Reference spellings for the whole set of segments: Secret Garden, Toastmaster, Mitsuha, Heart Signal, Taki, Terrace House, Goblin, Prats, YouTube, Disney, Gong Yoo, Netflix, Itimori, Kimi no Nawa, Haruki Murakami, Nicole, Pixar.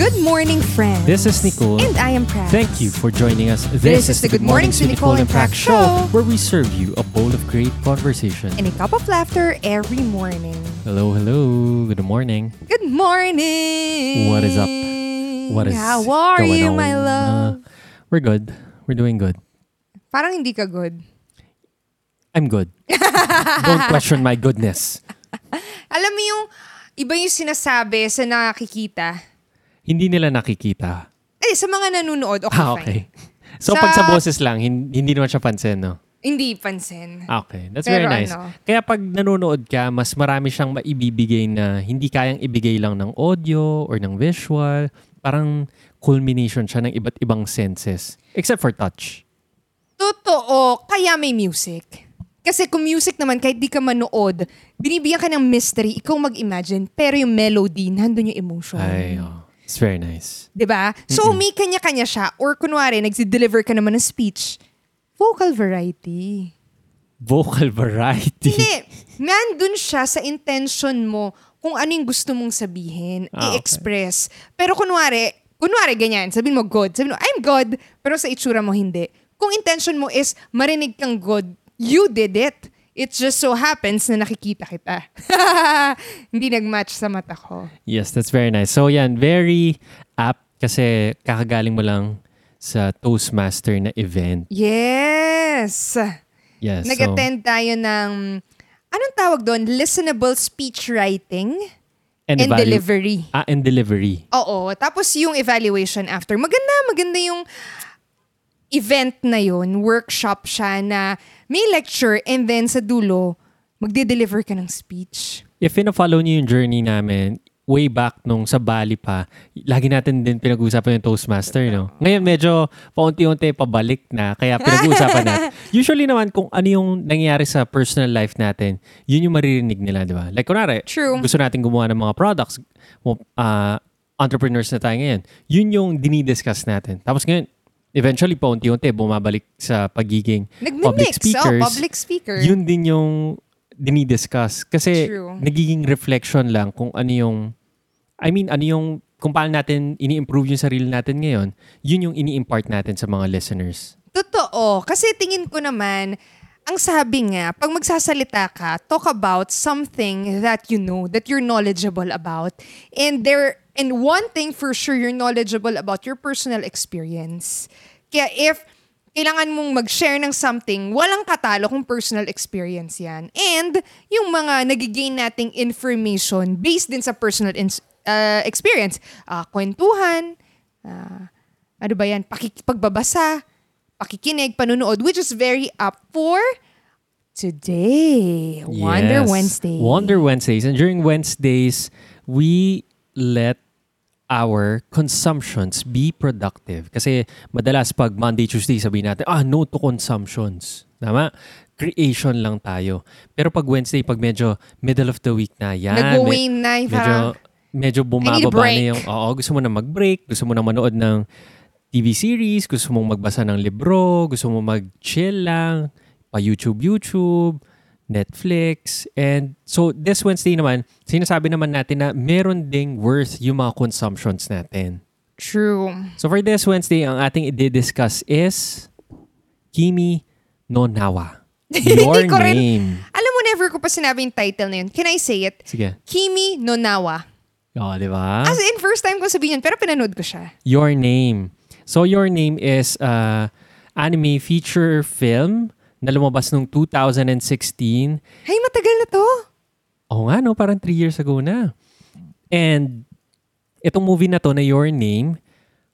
Good morning, friends. This is Nicole. And I am Prats. Thank you for joining us. This is the Good Morning to Nicole and Prats show, where we serve you a bowl of great conversation and a cup of laughter every morning. Hello, hello. Good morning. Good morning. What is up? What is How are you, my love? We're good. We're doing good. Parang hindi ka good. I'm good. Don't question my goodness. Alam mo yung iba yung sinasabi sa nakikita. Hindi nila nakikita. Eh, sa mga nanonood, okay, okay. So, pag sa boses lang, hindi naman siya pansin, no? Hindi pansin. Okay, that's Pero very nice. Ano? Kaya pag nanonood ka, mas marami siyang maibibigay na hindi kayang ibigay lang ng audio or ng visual. Parang culmination siya ng iba't ibang senses. Except for touch. Totoo, kaya may music. Kasi kung music naman, kahit di ka manood, binibigyan ka ng mystery, ikaw mag-imagine, pero yung melody, nandun yung emotion. Ay, oh. It's very nice. Diba? So, may kanya-kanya siya. Or kunwari, nagsi-deliver ka naman ng speech. Vocal variety. Vocal variety? Hindi. Nandun siya sa intention mo kung ano yung gusto mong sabihin, i-express. Okay. Pero kunwari ganyan, sabihin mo God. Sabihin mo, I'm God. Pero sa itsura mo, hindi. Kung intention mo is marinig kang God, you did it. It just so happens na nakikita kita. Hindi nag-match sa mata ko. Yes, that's very nice. So yan, very apt kasi kakagaling mo lang sa Toastmaster na event. Yes. Nag-attend tayo ng, anong tawag doon? Listenable speech writing and delivery. And delivery. Oo. Tapos yung evaluation after. Maganda yung event na yon, workshop siya na may lecture and then sa dulo, magde-deliver ka ng speech. If ina-follow niyo yung journey namin, way back nung sa Bali pa, lagi natin din pinag-uusapan yung Toastmaster, no? Ngayon medyo paunti-unti pabalik na, kaya pinag-uusapan natin. Usually naman kung ano yung nangyayari sa personal life natin, yun yung maririnig nila, di ba? Like kunwari, gusto natin gumawa ng mga products, entrepreneurs na tayo ngayon, yun yung dinidiscuss natin. Tapos ngayon, eventually, paunti-unti, bumabalik sa pagiging public speakers. Yun din yung dinidiscuss. Kasi nagiging reflection lang kung kung paano natin ini-improve yung sarili natin ngayon, yun yung ini-impart natin sa mga listeners. Totoo. Kasi tingin ko naman, ang sabi nga, pag magsasalita ka, talk about something that you know, that you're knowledgeable about. And one thing for sure, you're knowledgeable about your personal experience. Kaya if kailangan mong mag-share ng something, walang katalo kung personal experience yan. And yung mga nagigain nating information based din sa personal experience. Kwentuhan, ano ba yan, pagbabasa, pakikinig, panunood, which is very up for today. Wonder Wednesdays. And during Wednesdays, we let our consumptions be productive. Kasi madalas pag Monday, Tuesday, sabihin natin, no to consumptions. Tama? Creation lang tayo. Pero pag Wednesday, pag medyo middle of the week na yan. Nag-wane na. Medyo bumababa na yung, gusto mo na mag-break, gusto mo na manood ng TV series, gusto mong magbasa ng libro, gusto mo mag-chill lang, pa YouTube, Netflix. And so this Wednesday naman, sinasabi naman natin na meron ding worth yung mga consumptions natin. True. So for this Wednesday, ang ating i-discuss is Kimi no Nawa. Your name. Alam mo, never ko pa sinabi yung title na yun. Can I say it? Sige. Kimi no Nawa. Oh, di ba? As in, first time ko sabihin yun, pero pinanood ko siya. Your Name. So Your Name is anime feature film na lumabas noong 2016. Ay, matagal na to. Oo nga, no? Parang 3 years ago na. And itong movie na to na Your Name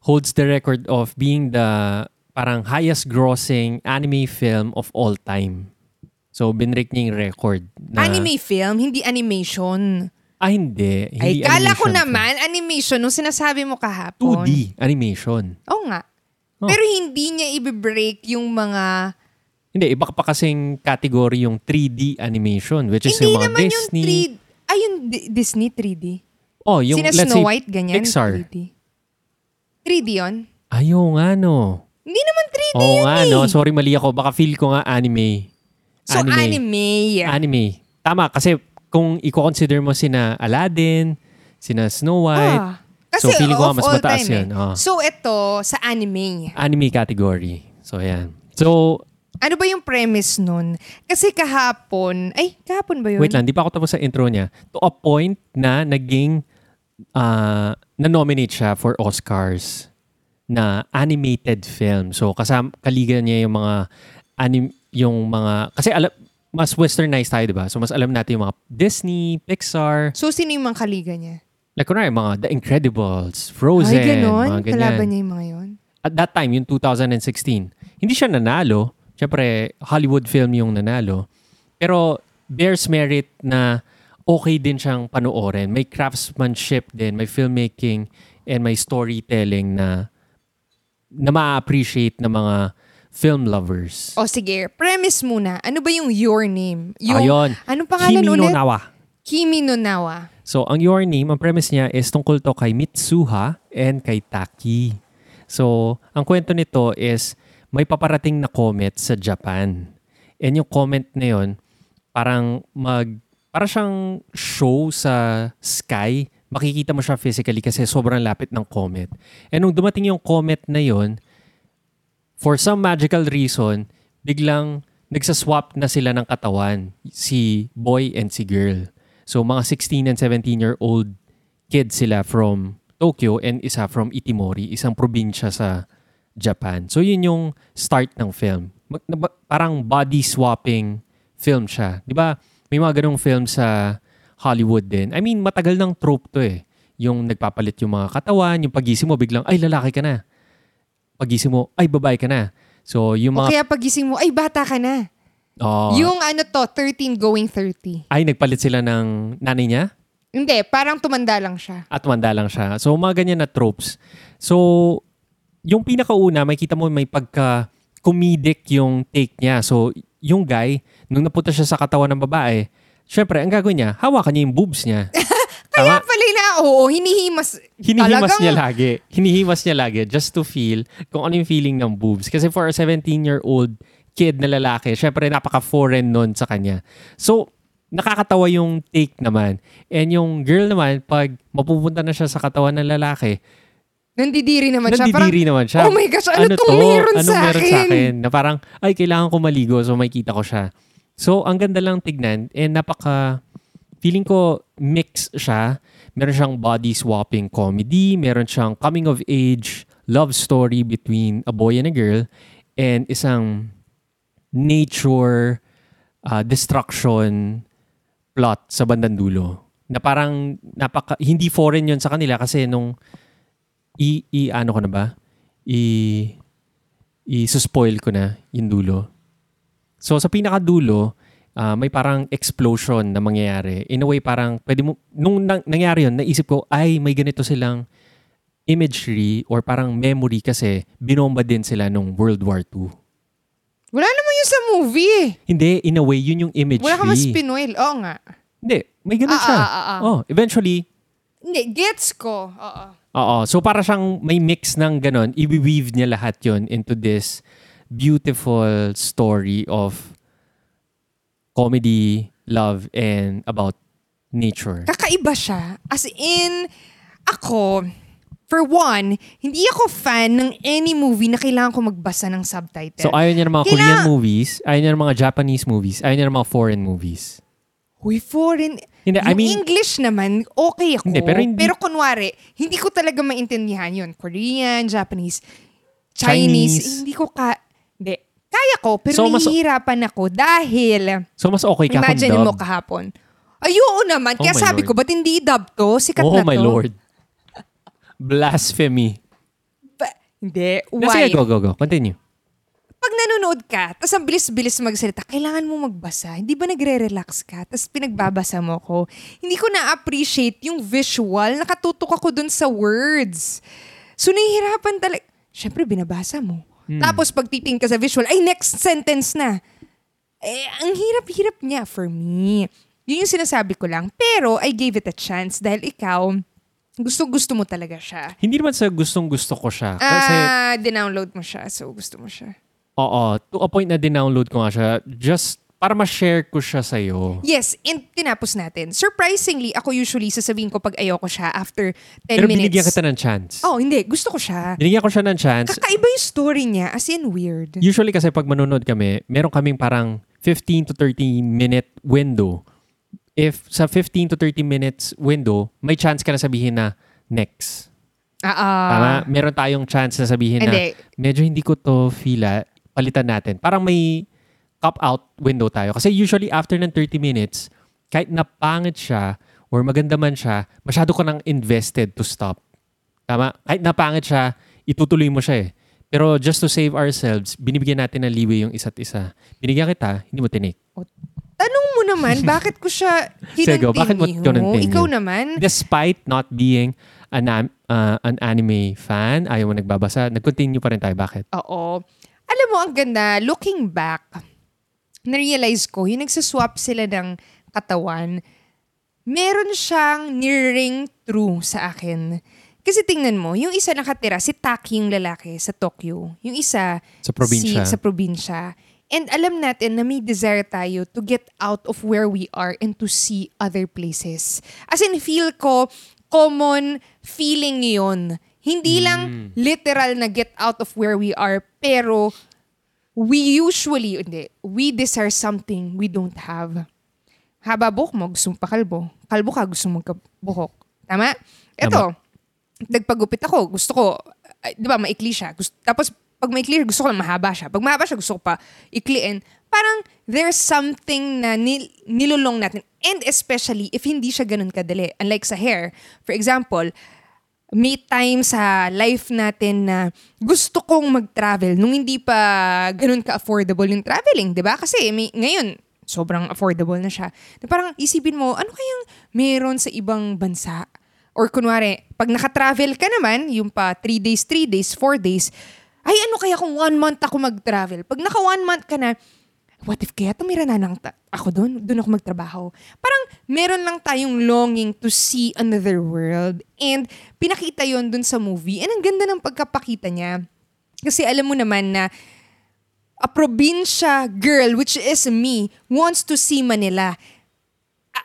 holds the record of being the parang highest grossing anime film of all time. So, binrek niya yung record. Anime film? Hindi animation. Ay, hindi. Hindi. Ay, kala ko naman animation nung sinasabi mo kahapon. 2D animation. Oo nga. Oh. Pero hindi niya i-break yung mga... Hindi, iba pa kasing category yung 3D animation, which is yung mga Disney. Hindi naman yung 3D. Ay, yung Disney 3D. Oh, yung, Snow White, ganyan. Pixar. 3D yun? Ayong ano. Hindi naman 3D yun nga, eh. Sorry, mali ako. Baka feel ko nga anime. So, anime. Tama, kasi kung i-consider mo sina Aladdin, sina Snow White, Kasi, so, feeling ko mas mataas time, yun. Eh. Oh. So, ito, sa anime. Anime category. So, yan. So, ano ba yung premise nun? Kasi kahapon ba yun? Wait lang, di pa ako tapos sa intro niya. To a point na naging, na-nominate siya for Oscars na animated film. So, kaligan niya yung mga, kasi mas westernized tayo, diba? So, mas alam natin yung mga Disney, Pixar. So, sino yung mga kaligan niya? Like, kunwari, mga The Incredibles, Frozen, ay, mga ganyan. Kalaban niya yung mga yun? At that time, yung 2016, hindi siya nanalo. Siyempre, Hollywood film yung nanalo. Pero, bears merit na okay din siyang panoorin. May craftsmanship din, may filmmaking, and may storytelling na ma-appreciate ng mga film lovers. O sige, premise muna. Ano ba yung Your Name? Yung, anong pangalan Kimi ulit? Kimi no Nawa. Kimi no Nawa. So, ang Your Name, ang premise niya is tungkol to kay Mitsuha and kay Taki. So, ang kwento nito is may paparating na comet sa Japan. And yung comet na yun, parang siyang show sa sky. Makikita mo siya physically kasi sobrang lapit ng comet. And nung dumating yung comet na yun, for some magical reason, biglang nagsaswap na sila ng katawan. Si boy and si girl. So mga 16 and 17-year-old kids sila from Tokyo and isa from Itimori, isang probinsya sa Japan. So, yun yung start ng film. Parang body-swapping film siya. Di ba? May mga ganong film sa Hollywood din. I mean, matagal ng trope to eh. Yung nagpapalit yung mga katawan, yung pagising mo, biglang, ay, lalaki ka na. Pagising mo, ay, babae ka na. So, yung mga... O kaya pagising mo, ay, bata ka na. Oh. Yung 13 going 30. Ay, nagpalit sila ng nanay niya? Hindi, parang tumanda lang siya. At tumanda lang siya. So, mga ganyan na tropes. So, yung pinakauna, makikita mo may pagka-comedic yung take niya. So, yung guy, nung napunta siya sa katawan ng babae, syempre, ang gagawin niya, hawakan niya yung boobs niya. Kaya pala na, oo, hinihimas. Hinihimas niya lagi just to feel kung ano yung feeling ng boobs. Kasi for a 17-year-old kid na lalaki, syempre, napaka-foreign nun sa kanya. So, nakakatawa yung take naman. And yung girl naman, pag mapupunta na siya sa katawan ng lalaki, Nandidiri naman siya. Oh my gosh, ano itong meron sa akin? Na parang, ay, kailangan ko maligo. So, makikita ko siya. So, ang ganda lang tignan. And napaka, feeling ko, mix siya. Meron siyang body-swapping comedy. Meron siyang coming-of-age love story between a boy and a girl. And isang nature destruction plot sa bandang dulo. Na parang, hindi foreign yun sa kanila kasi nung suspoil ko na yung dulo. So, sa pinakadulo, may parang explosion na mangyayari. In a way, parang, nangyari yun, naisip ko, ay, may ganito silang imagery or parang memory kasi binomba din sila nung World War II. Wala naman yun sa movie eh. Hindi, in a way, yun yung imagery. Wala ka mas pinuil. Oo nga. Hindi, may ganun siya. Oh, eventually. Hindi, gets ko. Oo. So, para siyang may mix ng ganun. I-weave niya lahat yon into this beautiful story of comedy, love, and about nature. Kakaiba siya. As in, ako, for one, hindi ako fan ng any movie na kailangan ko magbasa ng subtitle. So, ayaw niya ng mga Korean movies, ayaw niya ng mga Japanese movies, ayaw niya ng mga foreign movies. Uy, foreign... Hindi, I mean, English naman, okay ako. Hindi, pero kunwari, hindi ko talaga maintindihan yun. Korean, Japanese, Chinese. Hindi ko Hindi. Kaya ko, pero so, nahihirapan ako dahil... So, mas okay ka kung dub? Imagine mo kahapon. Ayun naman. Kaya sabi ko, ba't hindi dub to? Sikat na to. Oh my Lord. Blasphemy. Hindi. Why? No, sige, go. Continue. Pag nanonood ka, tapos ang bilis-bilis magsalita, kailangan mo magbasa. Hindi ba nagre-relax ka? Tapos pinagbabasa mo ko. Hindi ko na-appreciate yung visual. Nakatutok ako dun sa words. So, nahihirapan talaga. Siyempre, binabasa mo. Tapos, pag titingin ka sa visual, ay, next sentence na. Eh, ang hirap-hirap niya for me. Yun yung sinasabi ko lang. Pero, I gave it a chance dahil ikaw... Gusto mo talaga siya. Hindi naman sa gustong-gusto ko siya. Kasi, dinownload mo siya. So, gusto mo siya. Oo. To a point na dinownload ko nga siya. Just para ma-share ko siya sa'yo. Yes, and tinapos natin. Surprisingly, ako usually sasabihin ko pag ayoko siya after 10 minutes. Pero binigyan kita ng chance. Oh, hindi. Gusto ko siya. Binigyan ko siya ng chance. Kakaiba yung story niya. As in, weird. Usually kasi pag manonood kami, meron kaming parang 15 to 30 minute window. If sa 15 to 30 minutes window, may chance ka na sabihin na next. Tama? Meron tayong chance na sabihin and na medyo hindi ko to feel, palitan natin. Parang may cop-out window tayo. Kasi usually after ng 30 minutes, kahit napangit siya or maganda man siya, masyado ko nang invested to stop. Tama? Kahit napangit siya, itutuloy mo siya eh. Pero just to save ourselves, binibigyan natin ng leeway yung isa't isa. Binigyan kita, hindi mo tinik. Tanong mo naman, bakit ko siya hinanting mo? Ikaw naman. Despite not being an anime fan, ayaw mo nagbabasa, nag-continue pa rin tayo. Bakit? Oo. Alam mo, ang ganda, looking back, na-realize ko, yung nagsaswap sila ng katawan, meron siyang nearing true sa akin. Kasi tingnan mo, yung isa nakatira, si Taki yung lalaki sa Tokyo. Yung isa, sa probinsya. And alam natin na may desire tayo to get out of where we are and to see other places. As in, feel ko, common feeling yun. Hindi lang literal na get out of where we are, pero we desire something we don't have. Haba buhok mo, gusto kalbo. Kalbo ka, gusto magkabuhok. Tama? Eto, nagpagupit ako. Gusto ko, di ba, maikli siya. Tapos, pag may clear, gusto ko lang mahaba siya. Pag mahaba siya, gusto ko pa ikliin. Parang there's something na nilulong natin. And especially, if hindi siya ganun kadali. Unlike sa hair, for example, may time sa life natin na gusto kong mag-travel nung hindi pa ganun ka-affordable yung traveling, di ba? Kasi ngayon, sobrang affordable na siya. Na parang isipin mo, ano kayang meron sa ibang bansa? Or kunwari, pag nakatravel ka naman, yung pa 3 days, 4 days, ay, ano kaya kung 1 month ako mag-travel? Pag naka 1 month ka na, what if kaya tumira na lang ako doon? Doon ako magtrabaho. Parang meron lang tayong longing to see another world. And pinakita yon doon sa movie. And ang ganda ng pagkapakita niya. Kasi alam mo naman na a probinsya girl, which is me, wants to see Manila.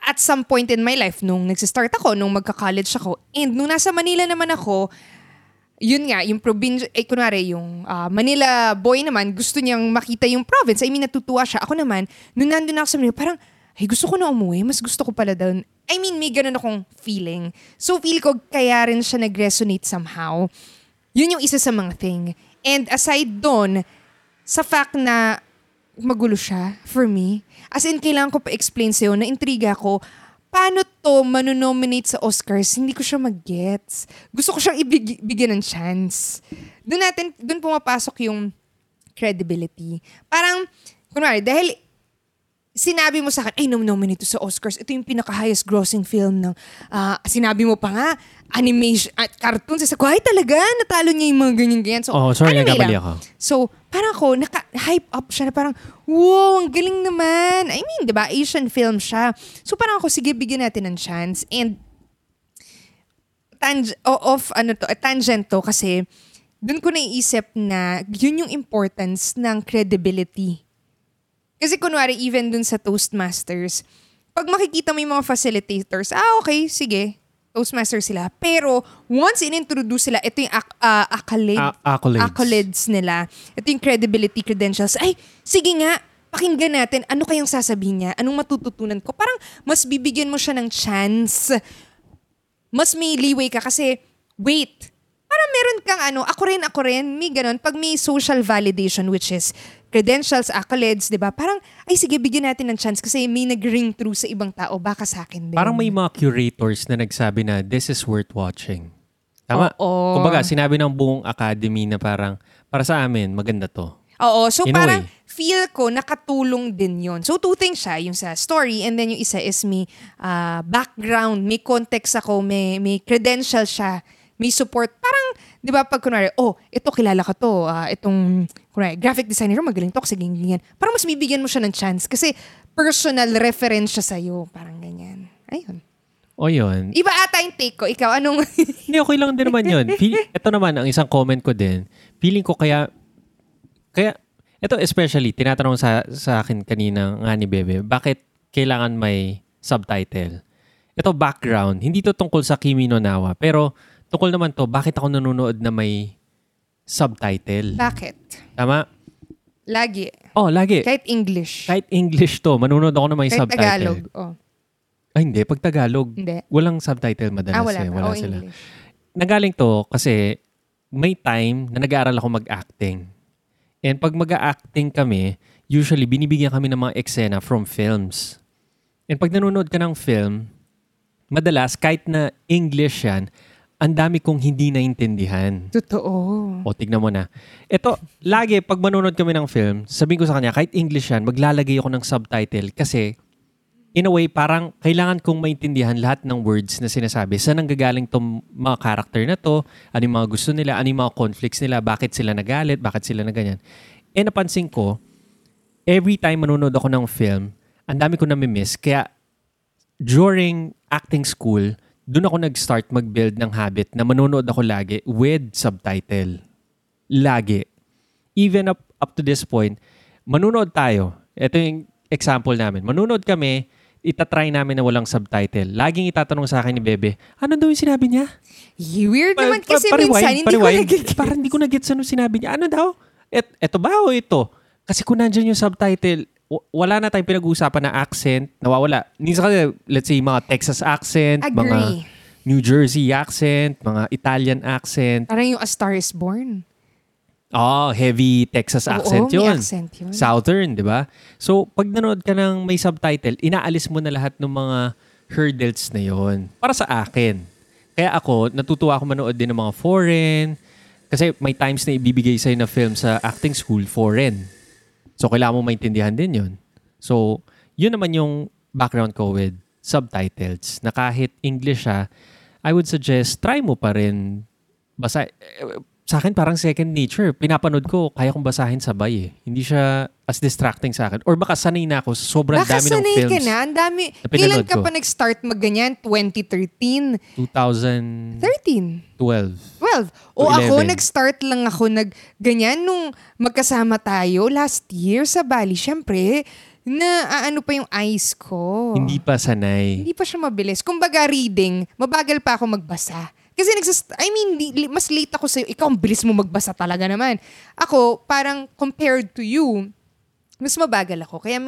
At some point in my life, nung nagsistart ako, nung magka-college ako, and nung nasa Manila naman ako, yun nga, yung probinsya, kunwari, yung Manila boy naman, gusto niyang makita yung province. I mean, natutuwa siya. Ako naman, nung nandun ako sa Manila, parang, ay, gusto ko na umuwi. Mas gusto ko pala doon. I mean, may ganun akong feeling. So, feel ko, kaya rin siya nag-resonate somehow. Yun yung isa sa mga thing. And aside doon, sa fact na magulo siya, for me, as in, kailangan ko pa-explain sa'yo, na-intriga ko, paano to manonominate sa Oscars? Hindi ko siya mag-gets. Gusto ko siyang ibigyan ng chance. Doon pumapasok yung credibility. Parang, kunwari, dahil sinabi mo sa akin, ay, nominate sa Oscars. Ito yung pinaka-highest grossing film ng, sinabi mo pa nga, animation, at cartoon. Sa ko, ay, talaga, natalo niya yung mga ganyan-ganyan. So, sorry, nagkabali ako. So, parang ako, naka-hype up siya na parang, wow, ang galing naman. I mean, diba, Asian film siya. So, parang ako, sige, bigyan natin ng chance. And, tangent to, kasi, dun ko naiisip na, yun yung importance ng credibility. Kasi kunwari, even dun sa Toastmasters, pag makikita mo yung mga facilitators, okay, sige, Toastmaster sila. Pero once in-introduce sila, ito yung accolades nila. Ito yung credibility credentials. Ay, sige nga, pakinggan natin. Ano kayang sasabihin niya? Anong matututunan ko? Parang mas bibigyan mo siya ng chance. Mas may leeway ka kasi, wait, parang meron kang ako rin, may ganun. Pag may social validation, which is credentials, accolades, diba? Parang, ay sige, bigyan natin ng chance kasi may nag-ring through sa ibang tao, baka sa akin din. Parang may mga curators na nagsabi na, this is worth watching. Tama? Oo. Kumbaga, sinabi ng buong academy na parang, para sa amin, maganda to. Oo. So parang, feel ko, nakatulong din yon. So two things siya, yung sa story, and then yung isa is may background, may context ako, may credentials siya, may support. Parang, diba, pag kunwari, ito kilala ka to, itong kunwari, graphic designer, magaling to, kasi ganyan. Parang mas bibigyan mo siya ng chance kasi personal reference siya sa'yo. Parang ganyan. Ayun. O yun. Iba ata yung take ko. Ikaw, anong... Hindi, okay lang din naman yun. Ito naman, ang isang comment ko din, feeling ko kaya Ito especially, tinatanong sa akin kanina nga ni Bebe, bakit kailangan may subtitle? Ito background, hindi to tungkol sa Kimi no Nawa, pero tungkol naman to, bakit ako nanonood na may subtitle? Bakit? Tama? Lagi. Oh, lagi. Kahit English. Kahit English to, manunood ako na may kahit subtitle. Kahit Tagalog, oh. Ay, hindi. Pag Tagalog, hindi. Walang subtitle madalas. Ah, wala eh. Wala sila. English. Nagaling to kasi may time na nag-aaral ako mag-acting. And pag mag-acting kami, usually binibigyan kami ng mga eksena from films. And pag nanonood ka ng film, madalas kahit na English yan, ang dami kong hindi naintindihan. Totoo. O, tignan mo na. Ito, lagi pag manonood kami ng film, sabihin ko sa kanya, kahit English yan, maglalagay ako ng subtitle kasi in a way, parang kailangan kong maintindihan lahat ng words na sinasabi. Saan nanggagaling itong mga character na to? Ano yung mga gusto nila? Ano yung mga conflicts nila? Bakit sila nagalit? Bakit sila naganyan? Eh, napansin ko, every time manonood ako ng film, ang dami ko namimiss. Kaya, during acting school, doon ako nag-start mag-build ng habit na manonood ako lagi with subtitle. Lagi. Even up to this point, manonood tayo. Ito yung example namin. Manonood kami, itatry namin na walang subtitle. Laging itatanong sa akin ni Bebe, ano daw yung sinabi niya? Weird naman kasi minsan, hindi ko nag-get. Parang hindi ko nag-get sa nung sinabi niya. Ano daw? Eto ba o ito? Kasi kung nandiyan yung subtitle, wala na tayong pinag-uusapan na accent. Nawawala. Minsan kasi, let's say, mga Texas accent, agree, mga New Jersey accent, mga Italian accent. Parang yung A Star is Born. Oh, heavy Texas accent, oo, yun. Accent yun. Southern, di ba? So, pag nanood ka ng may subtitle, inaalis mo na lahat ng mga hurdles na yun. Para sa akin. Kaya ako, natutuwa ako manood din ng mga foreign. Kasi may times na ibibigay sa'yo na film sa acting school, foreign. So, kailangan mo maintindihan din yun. So, yun naman yung background ko with subtitles. Na kahit English siya, I would suggest try mo pa rin basa. Sa akin parang second nature. Pinapanood ko, kaya kong basahin sabay eh. Hindi siya as distracting sa akin. Or baka sanay na ako, sobrang baka dami ng films. Baka sanay ka na, ang dami. Kailan ka pa nag-start mag-ganyan? 2013? 2013? 12. O 11. Ako, nag-start lang ako nag-ganyan nung magkasama tayo last year sa Bali. Siyempre, na ano pa yung eyes ko. Hindi pa sanay. Hindi pa siya mabilis. Kumbaga reading, mabagal pa ako magbasa. Kasi mas late ako sa'yo. Ikaw, ang bilis mo magbasa talaga naman. Ako, parang compared to you, mas mabagal ako. Kaya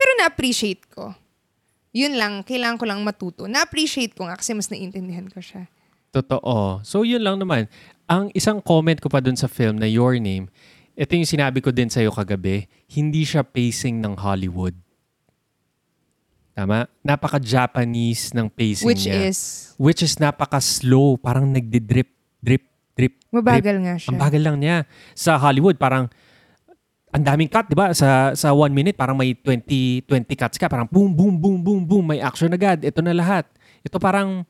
pero na-appreciate ko. Yun lang, kailangan ko lang matuto. Na-appreciate ko nga kasi mas naiintindihan ko siya. Totoo. So, yun lang naman. Ang isang comment ko pa dun sa film na Your Name, ito yung sinabi ko din sa'yo kagabi, hindi siya pacing ng Hollywood. Tama? Napaka-Japanese ng pacing which niya. Which is napaka-slow. Parang nagdi-drip, drip, drip. Mabagal drip nga siya. Ang bagal lang niya. Sa Hollywood, parang ang daming cut, di ba? Sa 1 minute, parang may 20 cuts ka. Parang boom, boom, boom, boom, boom. May action agad. Ito na lahat. Ito parang,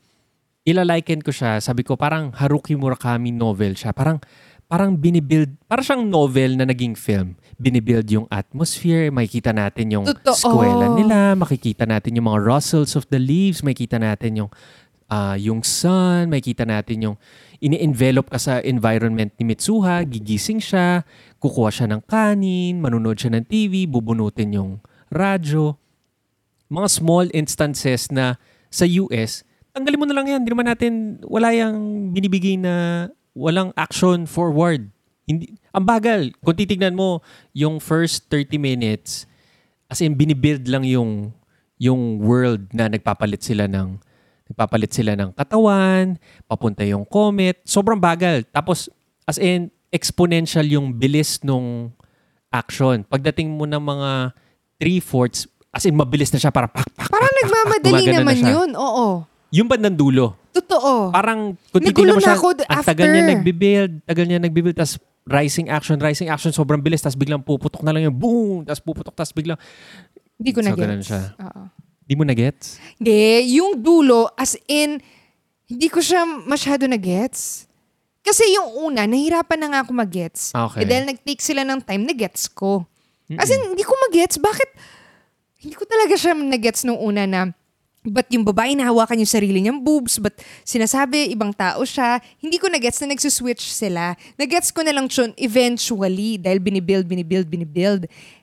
ilaliken ko siya. Sabi ko, parang Haruki Murakami novel siya. Parang binibuild, parang siyang novel na naging film. Binibuild yung atmosphere, makikita natin yung eskwela nila, makikita natin yung mga rustles of the leaves, makikita natin yung sun, makikita natin yung ini-envelop ka sa environment ni Mitsuha, gigising siya, kukuha siya ng kanin, manunood siya ng TV, bubunutin yung radyo. Mga small instances na sa US, tanggalin mo na lang yan, hindi naman natin, wala yung binibigay na walang action forward. Hindi, ang bagal. Kung titignan mo yung first 30 minutes, as in binibuild lang yung world na nagpapalit sila ng katawan, papunta yung comet. Sobrang bagal. Tapos as in exponential yung bilis nung action. Pagdating mo ng mga 3/4, as in mabilis na siya para pak. Parang nagmamadali naman na yun. Oo. Yung bandang dulo. Totoo. Parang kung titignan mo siya, at tagal niya nagbibuild, tas rising action, sobrang bilis, tas biglang puputok na lang yung boom, tas puputok, tas biglang... Hindi ko na-gets. Hindi mo na-gets? Hindi. Yung dulo, as in, hindi ko siya masyado na-gets. Kasi yung una, nahirapan na nga ako mag-gets. Okay. Dahil nag-take sila ng time, na-gets ko. As in, hindi ko mag-gets. Bakit? Hindi ko talaga siya na-gets nung una na But yung babae na hawakan yung sarili niyang boobs, but sinasabi ibang tao siya. Hindi ko na-gets na nagsuswitch sila. Na-gets ko na lang yun eventually dahil binibuild.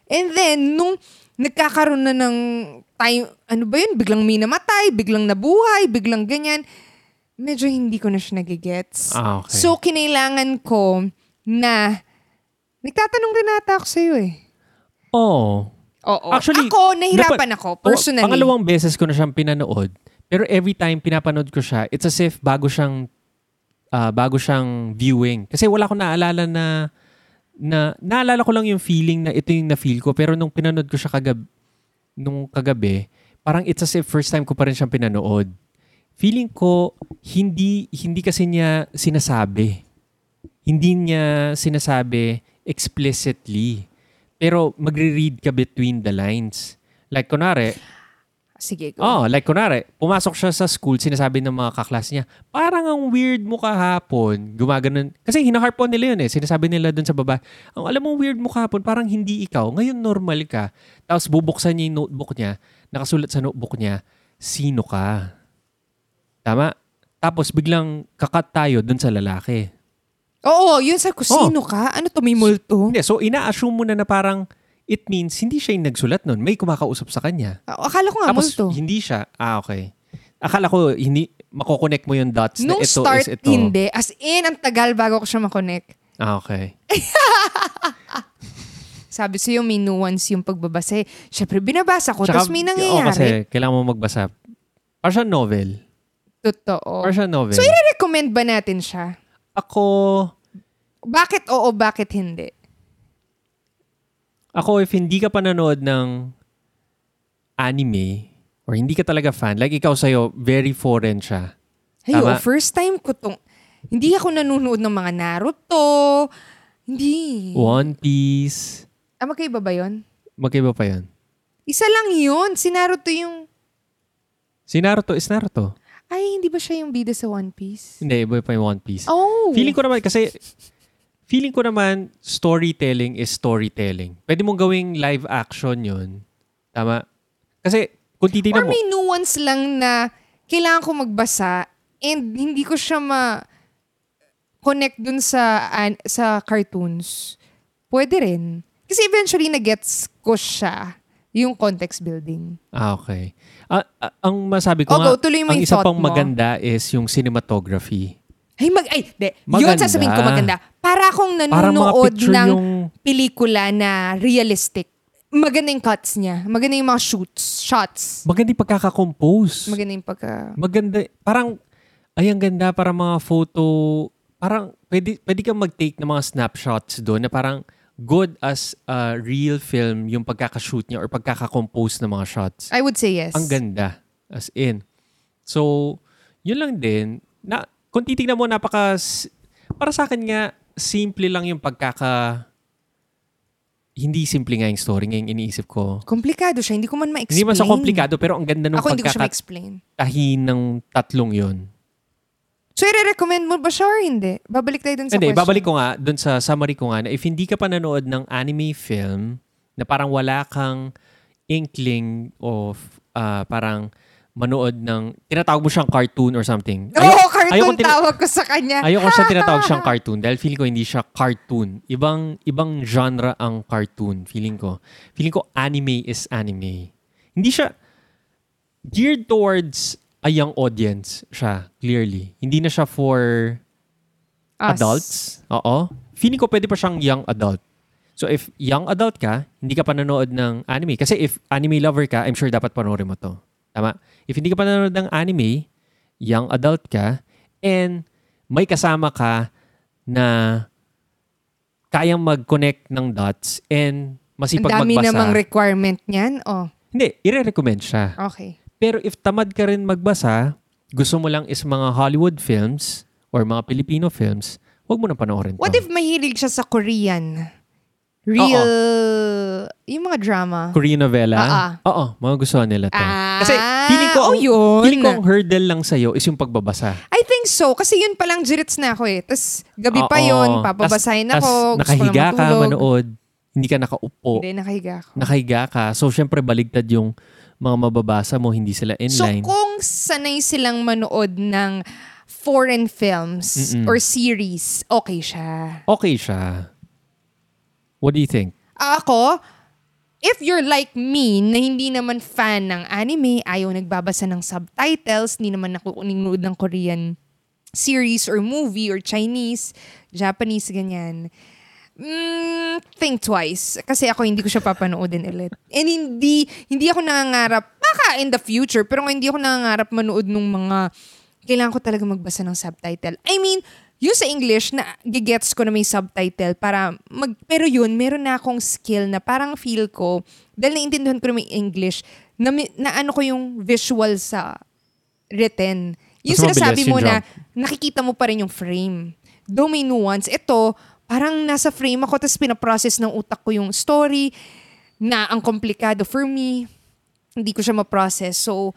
And then, nung nagkakaroon na ng time, ano ba yun? Biglang minamatay, biglang nabuhay, biglang ganyan. Medyo hindi ko na siya nagigets. Ah, okay. So, kinailangan ko na, nagtatanong rin nata ako sa'yo eh. Oo. Oo. Actually, ako, nahirapan ako, personally. Pangalawang beses ko na siyang pinanood. Pero every time pinapanood ko siya, it's as if bago siyang viewing. Kasi wala akong naalala na naalala ko lang yung feeling na ito yung na-feel ko. Pero nung pinanood ko siya kagabi, parang it's as if first time ko pa rin siyang pinanood. Feeling ko, hindi kasi niya sinasabi. Hindi niya sinasabi explicitly. Pero magre-read ka between the lines. Like, kunwari, pumasok siya sa school, sinasabi ng mga kaklas niya, parang ang weird mo kahapon, gumaganon. Kasi hinaharpon nila yun eh. Sinasabi nila dun sa baba, alam mo, weird mo kahapon, parang hindi ikaw. Ngayon normal ka. Tapos bubuksan niya yung notebook niya, nakasulat sa notebook niya, sino ka? Tama? Tapos biglang kakat tayo dun sa lalaki. Oo, yun sa kusino ka. Ano to, may multo? Hindi, so ina-assume mo na parang it means hindi siya yung nagsulat nun. May kumakausap sa kanya. Akala ko nga tapos, multo. Hindi siya. Ah, okay. Akala ko hindi makokonect mo yung dots nung na ito start, is ito. Hindi. As in, ang tagal bago ko siya makonect. Ah, okay. Sabi sa'yo, may nuance yung pagbabasa. Siyempre, binabasa ko. Tsaka, tapos may nangyayari. Oo, kasi kailangan mo magbasa. Parang siya novel. Totoo. Parang siya novel. So, i-recommend ba natin siya? Ako... Bakit oo, bakit hindi? Ako, if hindi ka panonood ng anime or hindi ka talaga fan, like ikaw sa'yo, very foreign siya. Hayo, first time ko tong... Hindi ako nanonood ng mga Naruto. Hindi. One Piece. Ah, magkaiba ba yun? Magkaiba pa yun. Isa lang yun. Si Naruto yung... Si Naruto is Naruto. Ay, hindi ba siya yung bida sa One Piece? Hindi, iba pa yung One Piece. Oh! Feeling ko naman, storytelling is storytelling. Pwede mong gawing live action yun. Tama? Kasi, kung titignan mo... Or may nuance lang na kailangan ko magbasa and hindi ko siya ma-connect dun sa cartoons. Pwede rin. Kasi eventually, na-gets ko siya. Yung context building. Ah, okay. Ang masabi ko ang isa pang maganda is yung cinematography. Yun sasabihin ko maganda. Para akong nanonood ng pelikula na realistic. Maganda yung cuts niya. Maganda yung mga shots. Maganda yung pagkakakompose. Maganda. Parang, ay ang ganda para mga photo. Parang, pwede kang mag-take ng mga snapshots doon na parang, good as a real film yung pagkakashoot niya or pagkakakompose ng mga shots. I would say yes. Ang ganda. As in. So, yun lang din. Na, kung titignan mo, para sa akin nga, simple lang yung hindi simple nga yung story ngayong iniisip ko. Komplikado siya. Hindi ko man ma-explain. Hindi man sa komplikado, pero ang ganda ng pagkakatahin ng tatlong yun. So, i-recommend mo ba siya or hindi? Babalik tayo dun sa question. Hindi, babalik ko nga dun sa summary ko nga na if hindi ka pa nanood ng anime film na parang wala kang inkling of parang manood ng... Tinatawag mo siyang cartoon or something. Tawag ko sa kanya. Ayoko siya tinatawag siyang cartoon dahil feeling ko hindi siya cartoon. Ibang genre ang cartoon, feeling ko. Feeling ko anime is anime. Hindi siya geared towards... a young audience siya, clearly. Hindi na siya for us. Adults. Oo. Feeling ko pwede pa siyang young adult. So if young adult ka, hindi ka pa nanood ng anime. Kasi if anime lover ka, I'm sure dapat panoorin mo to. Tama? If hindi ka pa nanood ng anime, young adult ka, and may kasama ka na kayang mag-connect ng dots and masipag magbasa. Ang dami namang requirement niyan? Oh. Hindi, i-recommend siya. Okay. Pero if tamad ka rin magbasa, gusto mo lang is mga Hollywood films or mga Filipino films, huwag mo na panoorin to. What if mahilig siya sa Korean? Yung mga drama. Korean novela? Oo, mga gusto nila to. Kasi feeling ko ang hurdle lang sa'yo is yung pagbabasa. I think so, kasi yun palang jirits na ako eh. Tapos gabi pa yun, papabasahin ako. Tapos nakahiga ka, manood. Hindi ka nakaupo. Hindi, nakahiga ako. So syempre baligtad yung mga mababasa mo, hindi sila inline. So kung sanay silang manood ng foreign films or series, okay siya. Okay siya. What do you think? Ako, if you're like me, na hindi naman fan ng anime, ayaw nagbabasa ng subtitles, hindi naman ako nanonood ng Korean series or movie or Chinese, Japanese, ganyan. Think twice. Kasi ako hindi ko siya papanoodin ulit. And hindi ako nangangarap, baka in the future, pero hindi ako nangangarap manood ng mga, kailangan ko talaga magbasa ng subtitle. I mean, yung sa English, na gigets ko na may subtitle para pero yun, meron na akong skill na parang feel ko, dahil naiintindihan ko na may English, na ano ko yung visual sa written. Yung sinasabi mo na nakikita mo pa rin yung frame. Though may nuance, ito, parang nasa frame ako, tapos pinaprocess ng utak ko yung story na ang komplikado for me. Hindi ko siya ma-process. So,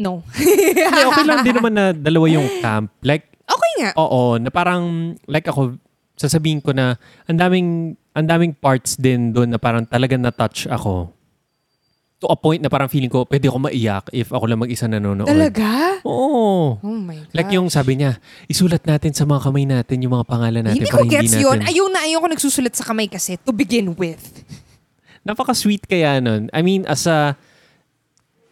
no. Okay, okay lang din naman na dalawa yung camp. Like, okay nga. Oo, na parang, like ako, sasabihin ko na, ang daming parts din doon na parang talaga na-touch ako. To a point na parang feeling ko, pwede ako maiyak if ako lang mag-isa nanonood. Talaga? Oo. Oh my God. Like yung sabi niya, isulat natin sa mga kamay natin yung mga pangalan natin. Hindi ko gets yun. Ayaw ko nagsusulat sa kamay kasi to begin with. Napaka-sweet kaya nun. I mean, as a,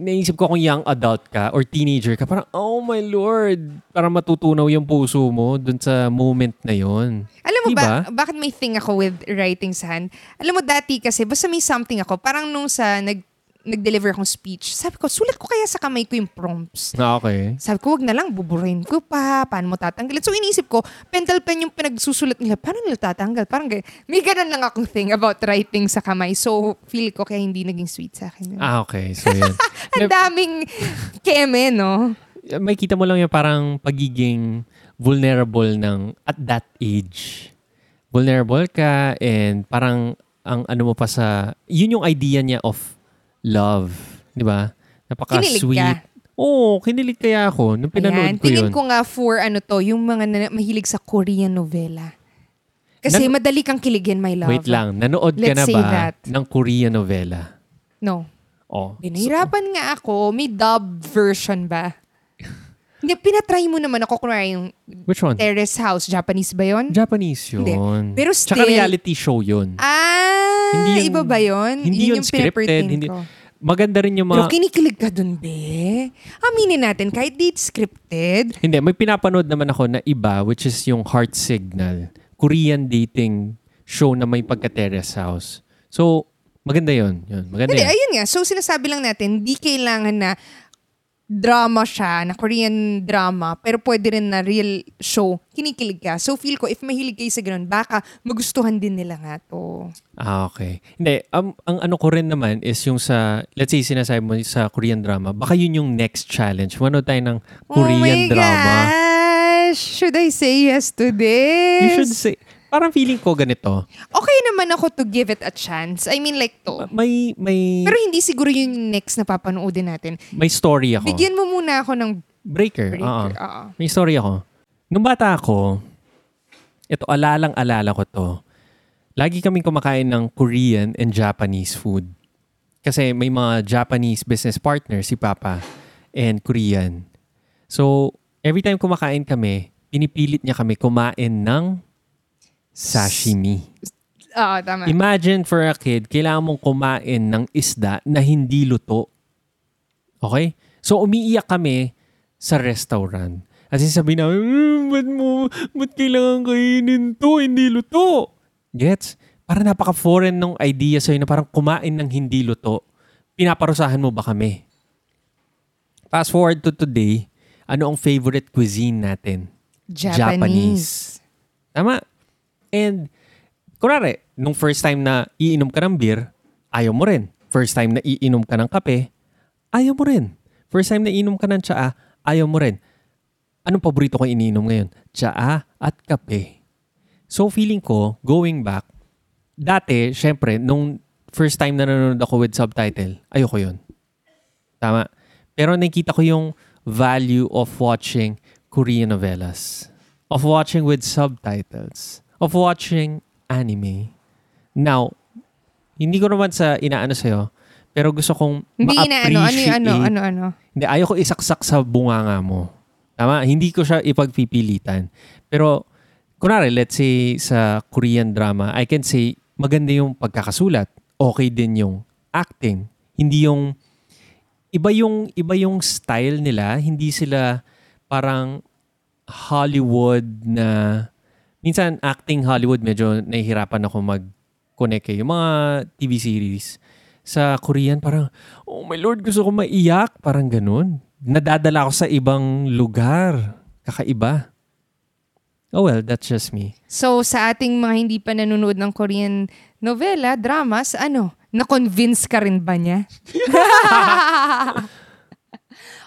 naisip ko kung young adult ka or teenager ka, parang, oh my Lord, parang matutunaw yung puso mo dun sa moment na yon. Alam mo diba? Bakit may thing ako with writing sa hand? Alam mo, dati kasi, basta may something ako, parang nung sa nag-deliver akong speech, sabi ko, sulat ko kaya sa kamay ko yung prompts. Okay. Sabi ko, wag na lang, buburain ko pa, paano mo tatanggalin? So, inisip ko, pentel pen yung pinagsusulat nila, paano nila tatanggal? Parang ganyan. May ganun lang akong thing about writing sa kamay. So, feel ko kaya hindi naging sweet sa akin. Okay. So, yan. Ang daming keme, no? May kita mo lang yung parang pagiging vulnerable ng at that age. Vulnerable ka and parang ang ano mo pa sa, yun yung idea niya of love. Diba? Napaka-sweet. Oo, kinilig kaya ako nung pinanood ko yun. Tingin ko nga for ano to, yung mga mahilig sa Korean novela. Kasi madali kang kiligin, my love. Wait lang, nanood ka na ba ng Korean novela? No. Oh, binahirapan nga ako. May dub version ba? Hindi, pinatry mo naman ako. Kunwari yung which one? Terrace House. Japanese ba yun? Japanese yun. Hindi. Pero still, tsaka reality show yun. Hindi yung, iba ba yun? Hindi yun yung scripted. Hindi, maganda rin yung mga... Pero kinikilig ka dun, be. Aminin natin, kahit di scripted. Hindi, may pinapanood naman ako na iba, which is yung Heart Signal. Korean dating show na may pagka-Terrace House. So, maganda yun. Maganda hindi, yun. Ayun nga. So, sinasabi lang natin, di kailangan na drama siya, na Korean drama, pero pwede rin na real show, kinikilig ka. So feel ko, if mahilig kayo sa ganun, baka magustuhan din nila nga to. Okay. Hindi, ang ano ko rin naman is yung sa, let's say sinasabi mo sa Korean drama, baka yun yung next challenge. Manood tayo ng Korean drama. Oh my gosh! Should I say yes to this? You should say, parang feeling ko ganito. Okay naman ako to give it a chance. I mean like to. May pero hindi siguro yung next na papanoodin natin. May story ako. Bigyan mo muna ako ng breaker. May story ako. Nung bata ako, ito alalang-alala ko to. Lagi kaming kumakain ng Korean and Japanese food. Kasi may mga Japanese business partner si Papa and Korean. So, every time kumakain kami, pinipilit niya kami kumain ng sashimi. Tama. Imagine for a kid, kailangan mong kumain ng isda na hindi luto. Okay? So, umiiyak kami sa restaurant. As in, sabi na, ba't kailangan kainin to? Hindi luto. Gets? Parang napaka-foreign ng idea sa'yo na parang kumain ng hindi luto. Pinaparusahan mo ba kami? Fast forward to today, ano ang favorite cuisine natin? Japanese. Tama? And, kunwari, nung first time na iinom ka ng beer, ayaw mo rin. First time na iinom ka ng kape, ayaw mo rin. First time na iinom ka ng tsaa, ayaw mo rin. Anong paborito kong iniinom ngayon? Tsaa at kape. So, feeling ko, going back, dati, syempre, nung first time na nanonood ako with subtitle, ayoko yun. Tama. Pero nakita ko yung value of watching Korean novelas. Of watching with subtitles. Of watching anime. Now, hindi ko naman sa inaano sa'yo, Pero gusto kong ma-appreciate. Hindi, hindi, ayaw ko isaksak sa bunganga mo. Tama? Hindi ko siya ipagpipilitan. Pero, kunwari, let's say, sa Korean drama, I can say, maganda yung pagkakasulat. Okay din yung acting. Hindi yung, iba yung style nila. Hindi sila parang Hollywood na, minsan acting Hollywood, medyo nahihirapan ako mag-connect yung mga TV series. Sa Korean, parang, oh my Lord, gusto ko maiyak. Parang ganun. Nadadala ako sa ibang lugar. Kakaiba. Oh well, that's just me. So, sa ating mga hindi pa nanonood ng Korean novela, dramas, ano, na-convince ka rin ba niya?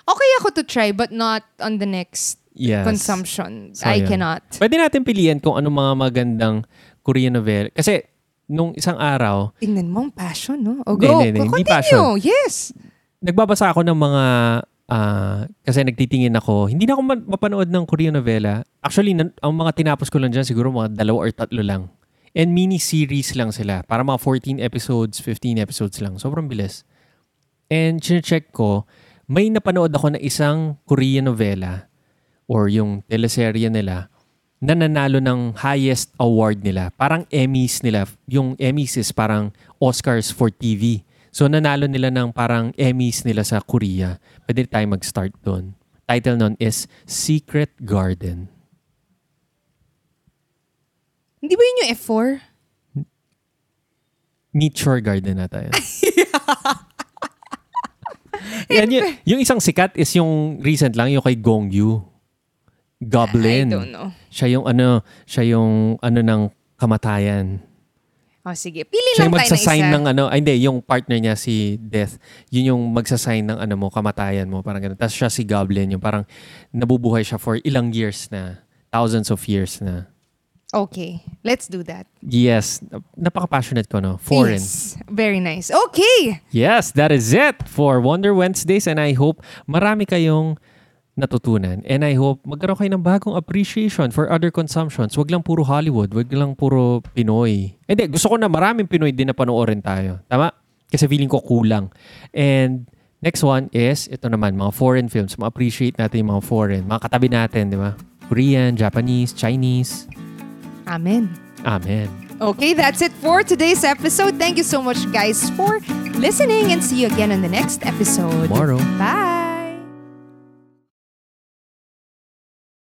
Okay ako to try, but not on the next consumption. So, I cannot. Pwede natin pilihan kung ano mga magandang Korean novela. Kasi, nung isang araw... Tingnan mo ang passion, no? O go, hindi passion. Yes! Nagbabasa ako ng mga... kasi nagtitingin ako. Hindi na ako mapanood ng Korean novela. Actually, ang mga tinapos ko lang dyan, siguro mga 2 or 3 lang. And mini-series lang sila. Para mga 14 episodes, 15 episodes lang. Sobrang bilis. And sine-check ko, may napanood ako na isang Korean novela or yung teleserye nila na nanalo ng highest award nila. Parang Emmys nila. Yung Emmys is parang Oscars for TV. So, nanalo nila ng parang Emmys nila sa Korea. Pwede tayo mag-start doon. Title nun is Secret Garden. Hindi ba yun yung F4? Nature Garden na tayo. Yung isang sikat is yung recent lang, yung kay Gong Yoo. Goblin. I don't know. Siya yung ano ng kamatayan. Oh, sige. Pili lang tayo ng isa. Siya yung magsasign ng ano. Ay, hindi. Yung partner niya, si Death. Yun yung magsasign ng ano mo, kamatayan mo. Parang ganun. Tapos siya si Goblin. Yung parang nabubuhay siya for ilang years na. Thousands of years na. Okay. Let's do that. Yes. Napaka-passionate ko, no? Foreign. Yes. Very nice. Okay. Yes. That is it for Wonder Wednesdays. And I hope marami kayong natutunan. And I hope magkaroon kayo ng bagong appreciation for other consumptions. Huwag lang puro Hollywood. Huwag lang puro Pinoy. Hindi, gusto ko na maraming Pinoy din na panoorin tayo. Tama? Kasi feeling ko kulang. And next one is, ito naman, mga foreign films. Ma-appreciate natin yung mga foreign. Mga katabi natin, di ba? Korean, Japanese, Chinese. Amen. Amen. Okay, that's it for today's episode. Thank you so much, guys, for listening and see you again on the next episode. Tomorrow. Bye!